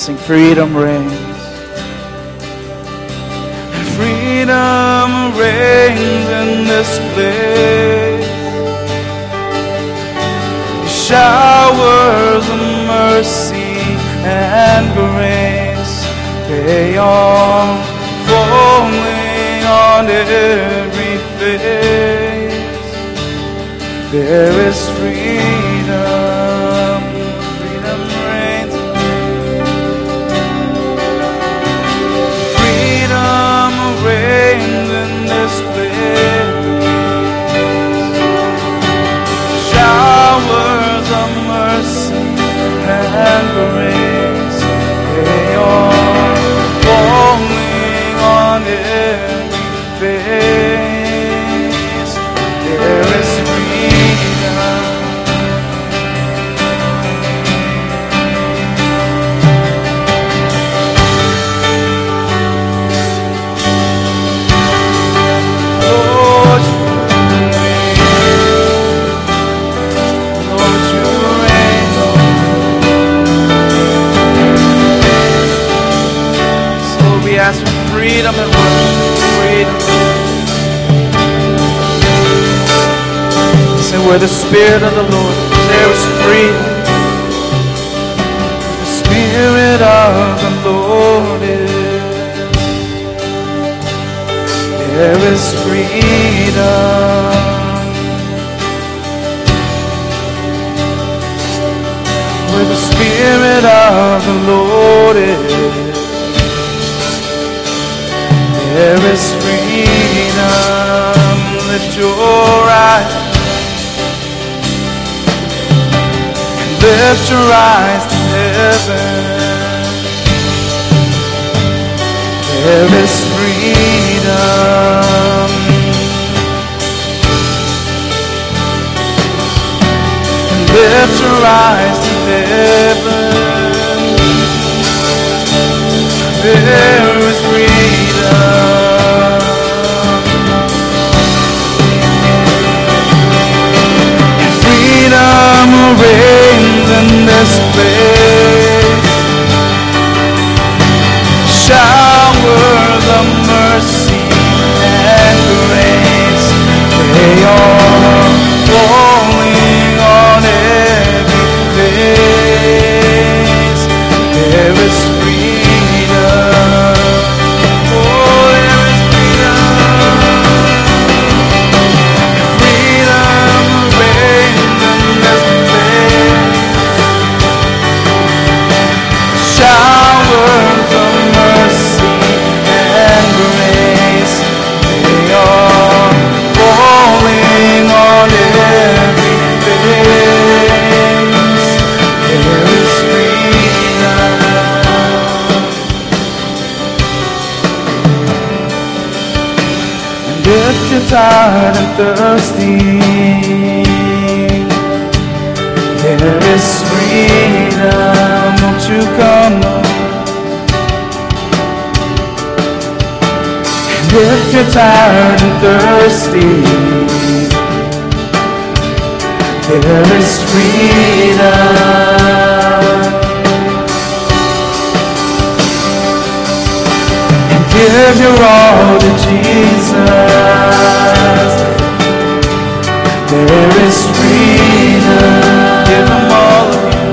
Sing freedom reigns. Freedom reigns in this place. Showers of mercy and grace, they all falling on every face. There is freedom. Freedom reigns. Freedom reigns in this place. Showers of mercy and grace. Freedom and worship, freedom. Say, where the Spirit of the Lord, there is freedom. The Spirit of the Lord is, there is freedom. Where the Spirit of the Lord is, there is freedom. Lift your eyes, lift your eyes to heaven. There is freedom. Lift your eyes to heaven. There is freedom. Freedom reigns in this place. Showers of mercy and grace, they are falling on every face. There is freedom. Oh, there is freedom. Freedom reigns. Showers of mercy and grace, they are falling on every face. There is freedom. And if you're tired and thirsty, there is freedom. Won't you come on? And if you're tired and thirsty, there is freedom. And give your all to Jesus. There is freedom. Give them all of you,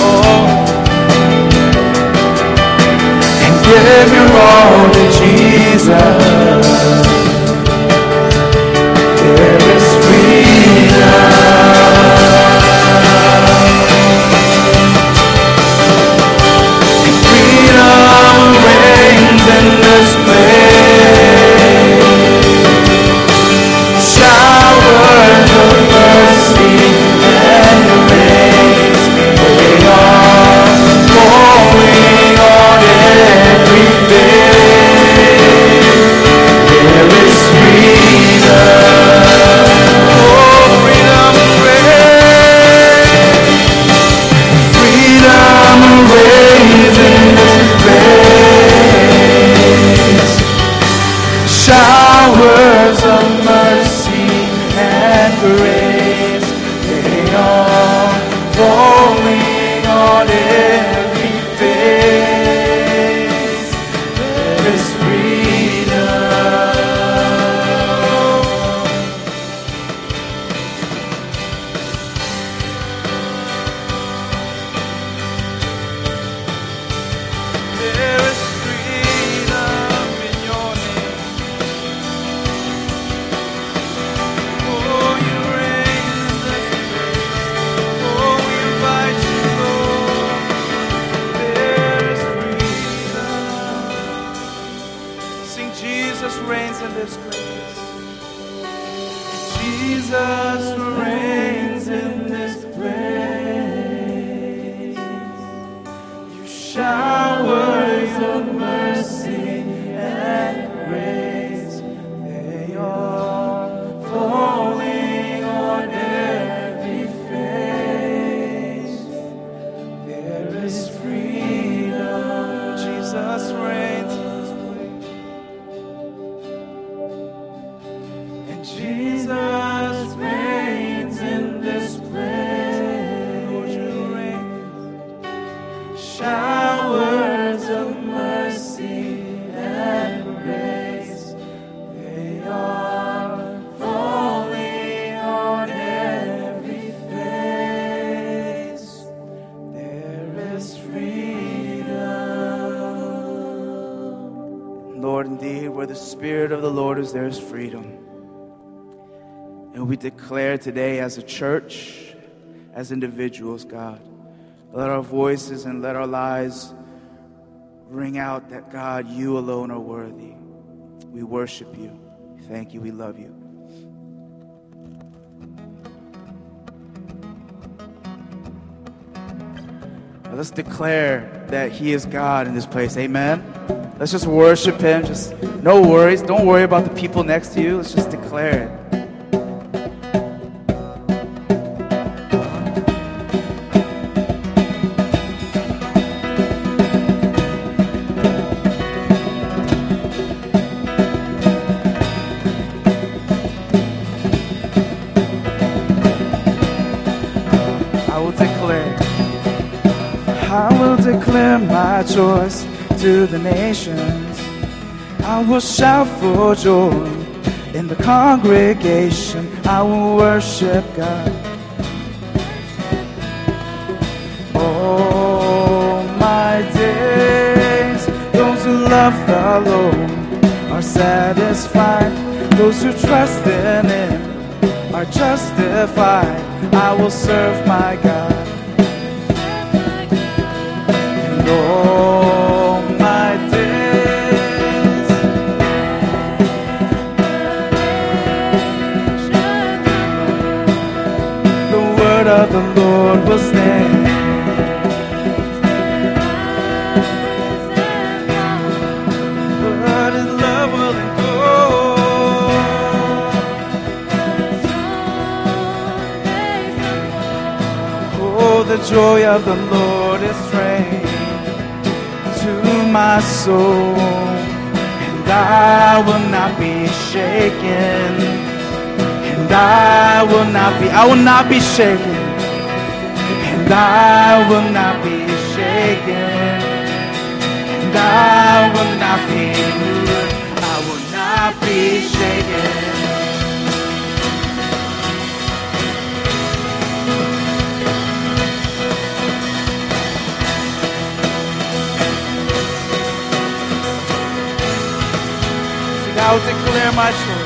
oh. And give your all to Jesus. There is freedom. And freedom reigns in this place. Showers of mercy and grace, they are falling on every face. His grace. Jesus reigns in this place. You shower your mercy and grace. They are falling on every face. There is freedom. Jesus reigns. Jesus reigns in this place. Lord, you reign. Showers of mercy and grace, they are falling on every face. There is freedom. Lord, indeed, where the Spirit of the Lord is, there is freedom. And we declare today as a church, as individuals, God, let our voices and let our lives ring out that, God, you alone are worthy. We worship you. Thank you. We love you. Now let's declare that he is God in this place. Amen. Let's just worship him. Just no worries. Don't worry about the people next to you. Let's just declare it. My choice to the nations, I will shout for joy in the congregation. I will worship God. All my days, those who love the Lord are satisfied. Those who trust in Him are justified. I will serve my God. All my days, the word of the Lord will stand. But His love will endure. Oh, the joy of the Lord is strength to my soul, and I will not be shaken, and I will not be shaken, and I will not be shaken, and I will not be moved. I will not be shaken. I will declare my choice.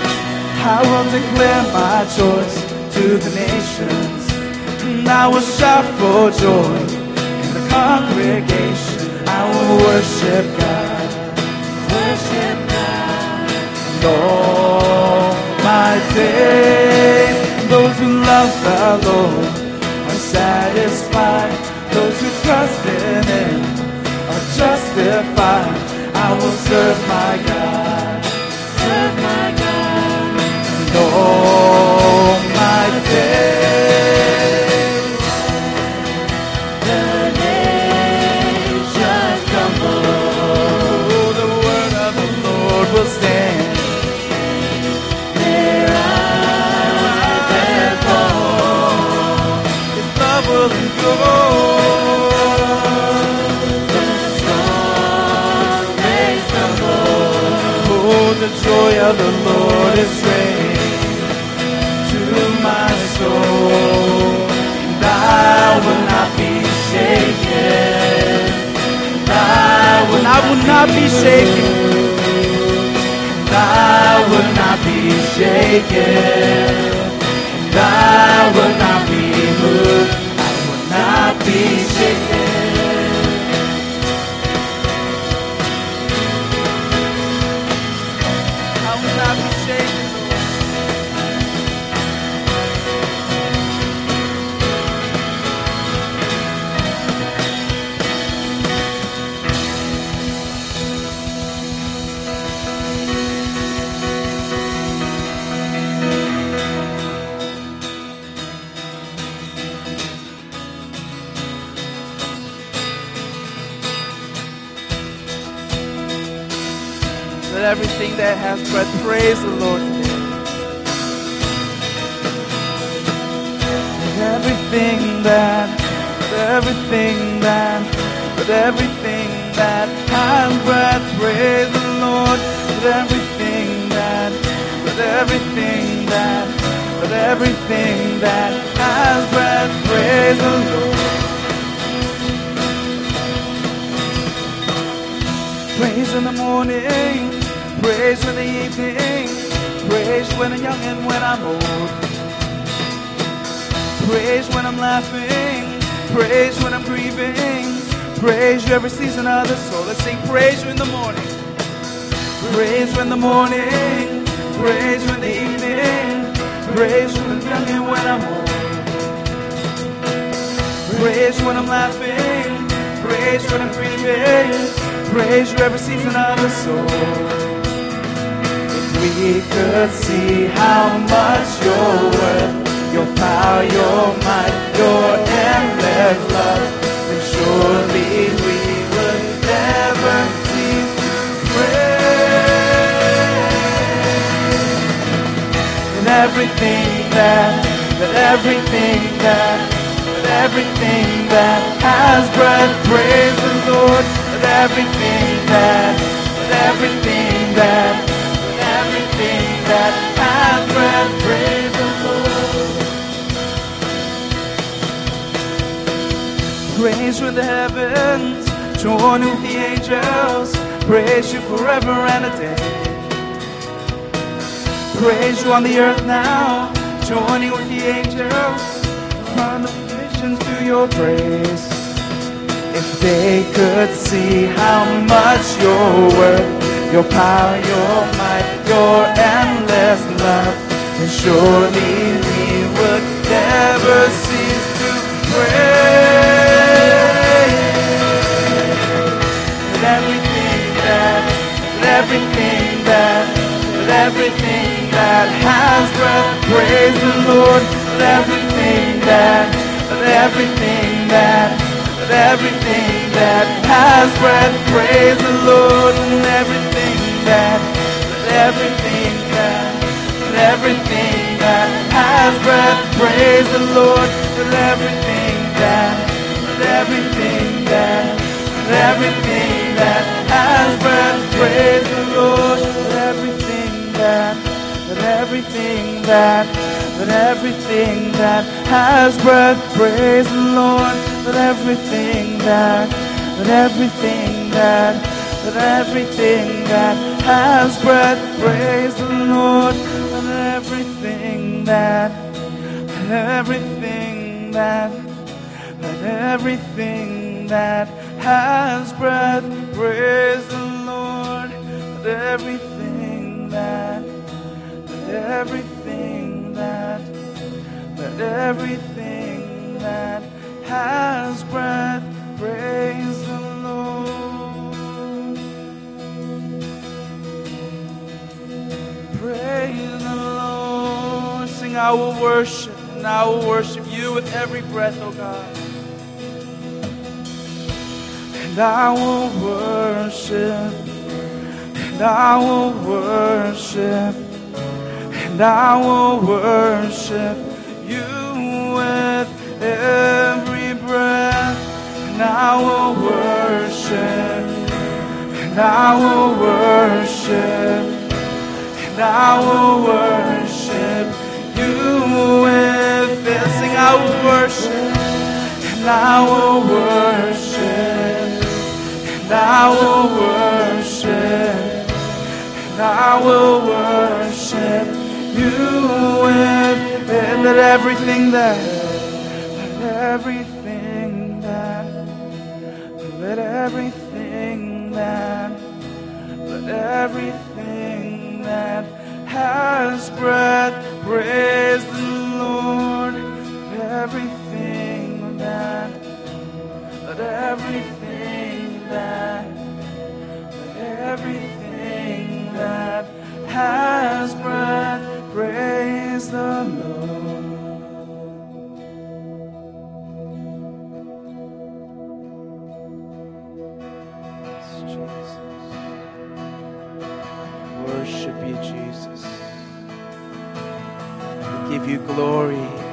I will declare my choice to the nations. And I will shout for joy in the congregation. I will worship God. Worship God. And all my days, those who love the Lord are satisfied. Those who trust in Him are justified. I will serve my God. All my days, the nations tremble. Oh, the word of the Lord will stand. Their eyes and fall. His love will endure. The strong may stumble. Oh, the joy of the Lord is great. And I will not be shaken. I will not be shaken. And I will not be shaken. And I will not be moved. I will not be shaken. I will not be shaken. Let everything that has breath praise the Lord today. Let everything that has breath praise the Lord. Let everything that has breath praise the Lord. Praise in the morning, praise in the evening, praise when I'm young and when I'm old. Praise when I'm laughing, praise when I'm grieving, praise you every season of the soul. Let's sing praise you in the morning. Praise you in the morning, praise you in the evening, praise you when I'm young and when I'm old. Praise when I'm laughing, praise when I'm grieving, praise you every season of the soul. If we could see how much you're worth, your power, your might, your endless love, then surely we would never cease to pray. Let everything that has breath, praise the Lord. Let everything that has breath, praise the Lord. Praise with the heavens, join with the angels, praise you forever and a day. Praise you on the earth now, joining with the angels, from the nations to your praise. If they could see how much you're worth, your power, your might, your endless love, then surely we would never cease to pray. Let everything that has breath, praise the Lord. Let everything that Let everything that has breath, praise the Lord. Let everything that has breath, praise the Lord. Let everything that has breath, praise the Lord. Let everything that has breath, praise the Lord. Let everything that has breath, praise the Lord. Let everything that has breath, praise the Lord. Let everything that has breath, praise the Lord. Praise the Lord. Sing, I will worship, and I will worship you with every breath, oh God. And I will worship you with every breath, and I will worship you with this. Sing, I will worship you with it. Let everything that has breath, praise the Lord. Let everything that has breath, praise the Lord. Jesus. worship you, Jesus. We give you glory today.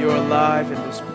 You're alive in this place.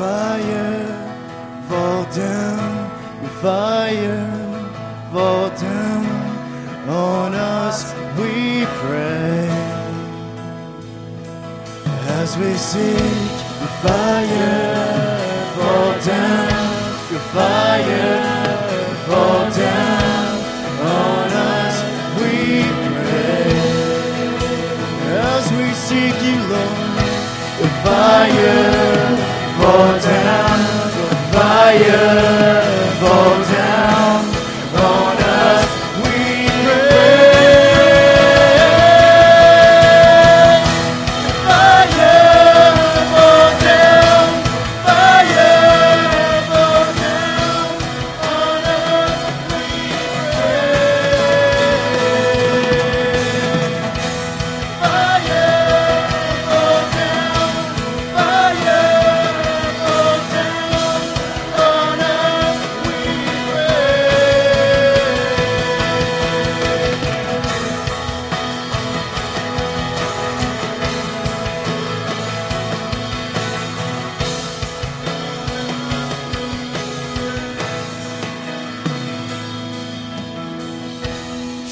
fire, fall down, your fire, fall down on us, we pray. As we seek your fire, fall down, your fire, fall down. Seek you, Lord, the fire fall down, the fire fall down on us. We pray, fire fall down on us. We pray, fire.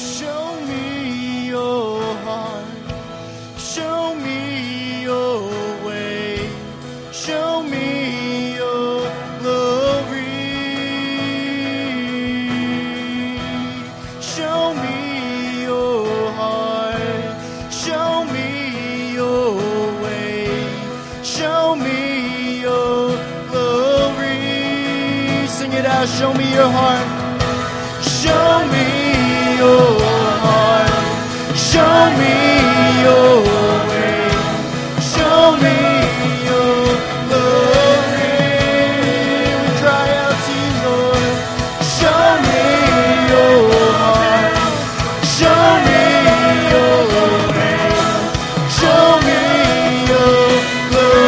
Show me your heart. Show me your heart. Show me your way. Show me your glory. We cry out to you, Lord. Show me your heart. Show me your way. Show me your glory.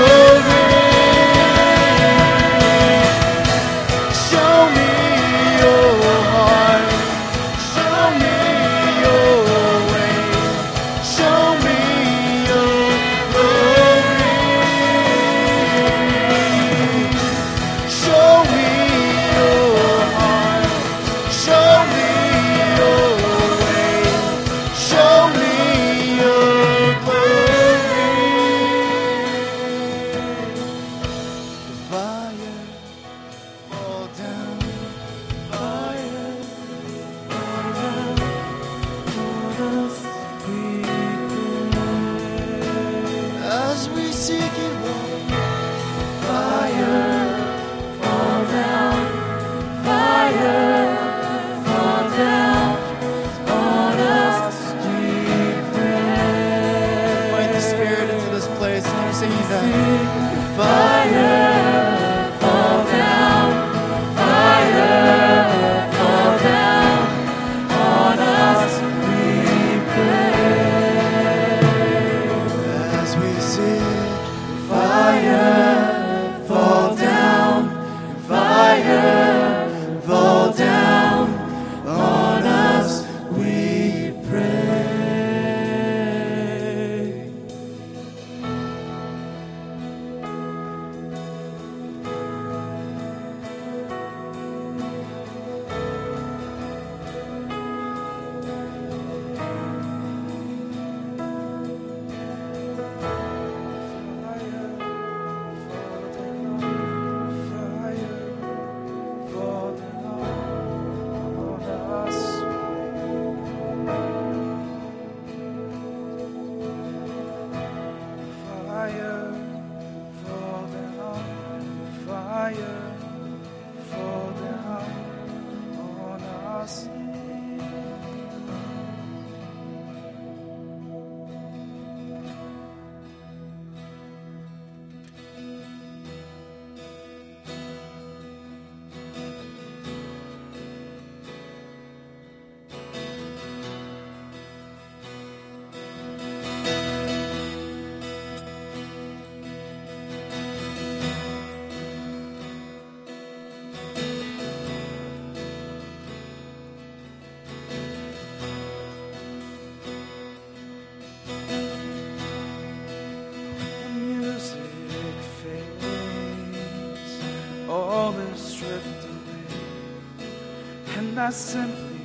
I simply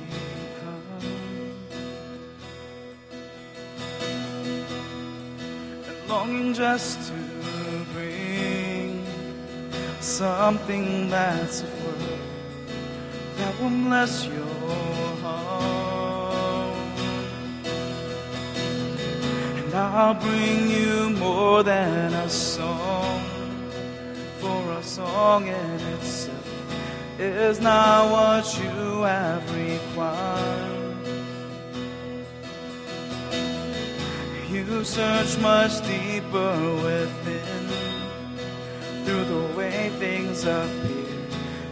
come and longing just to bring something that's of worth that will bless your home. And I'll bring you more than a song, for a song in itself is not what you have required. You search much deeper within. Through the way things appear,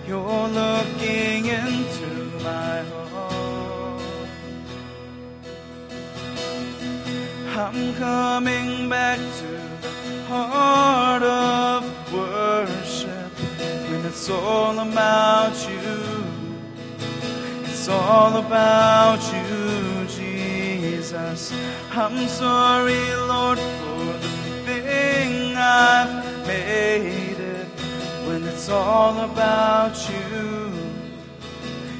you're looking into my heart. I'm coming back to the heart of worship. It's all about you. It's all about you, Jesus. I'm sorry, Lord, for the thing I've made it. When it's all about you,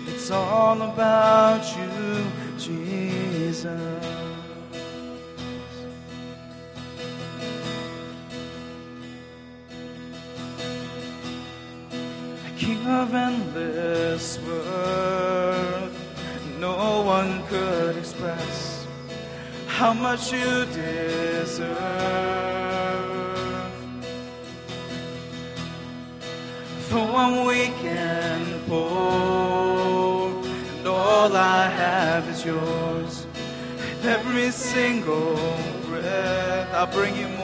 it's all about you, Jesus. King of endless worth, no one could express how much you deserve. Though I'm weak and poor, and all I have is yours, every single breath I bring you more.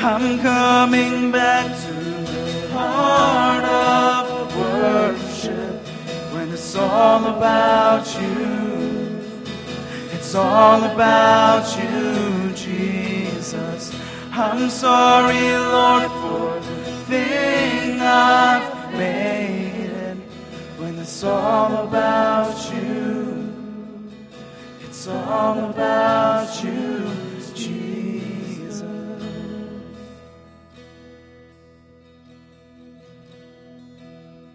I'm coming back to the heart of worship. When it's all about you, it's all about you, Jesus. I'm sorry, Lord, for the thing I've made it. When it's all about you, it's all about you,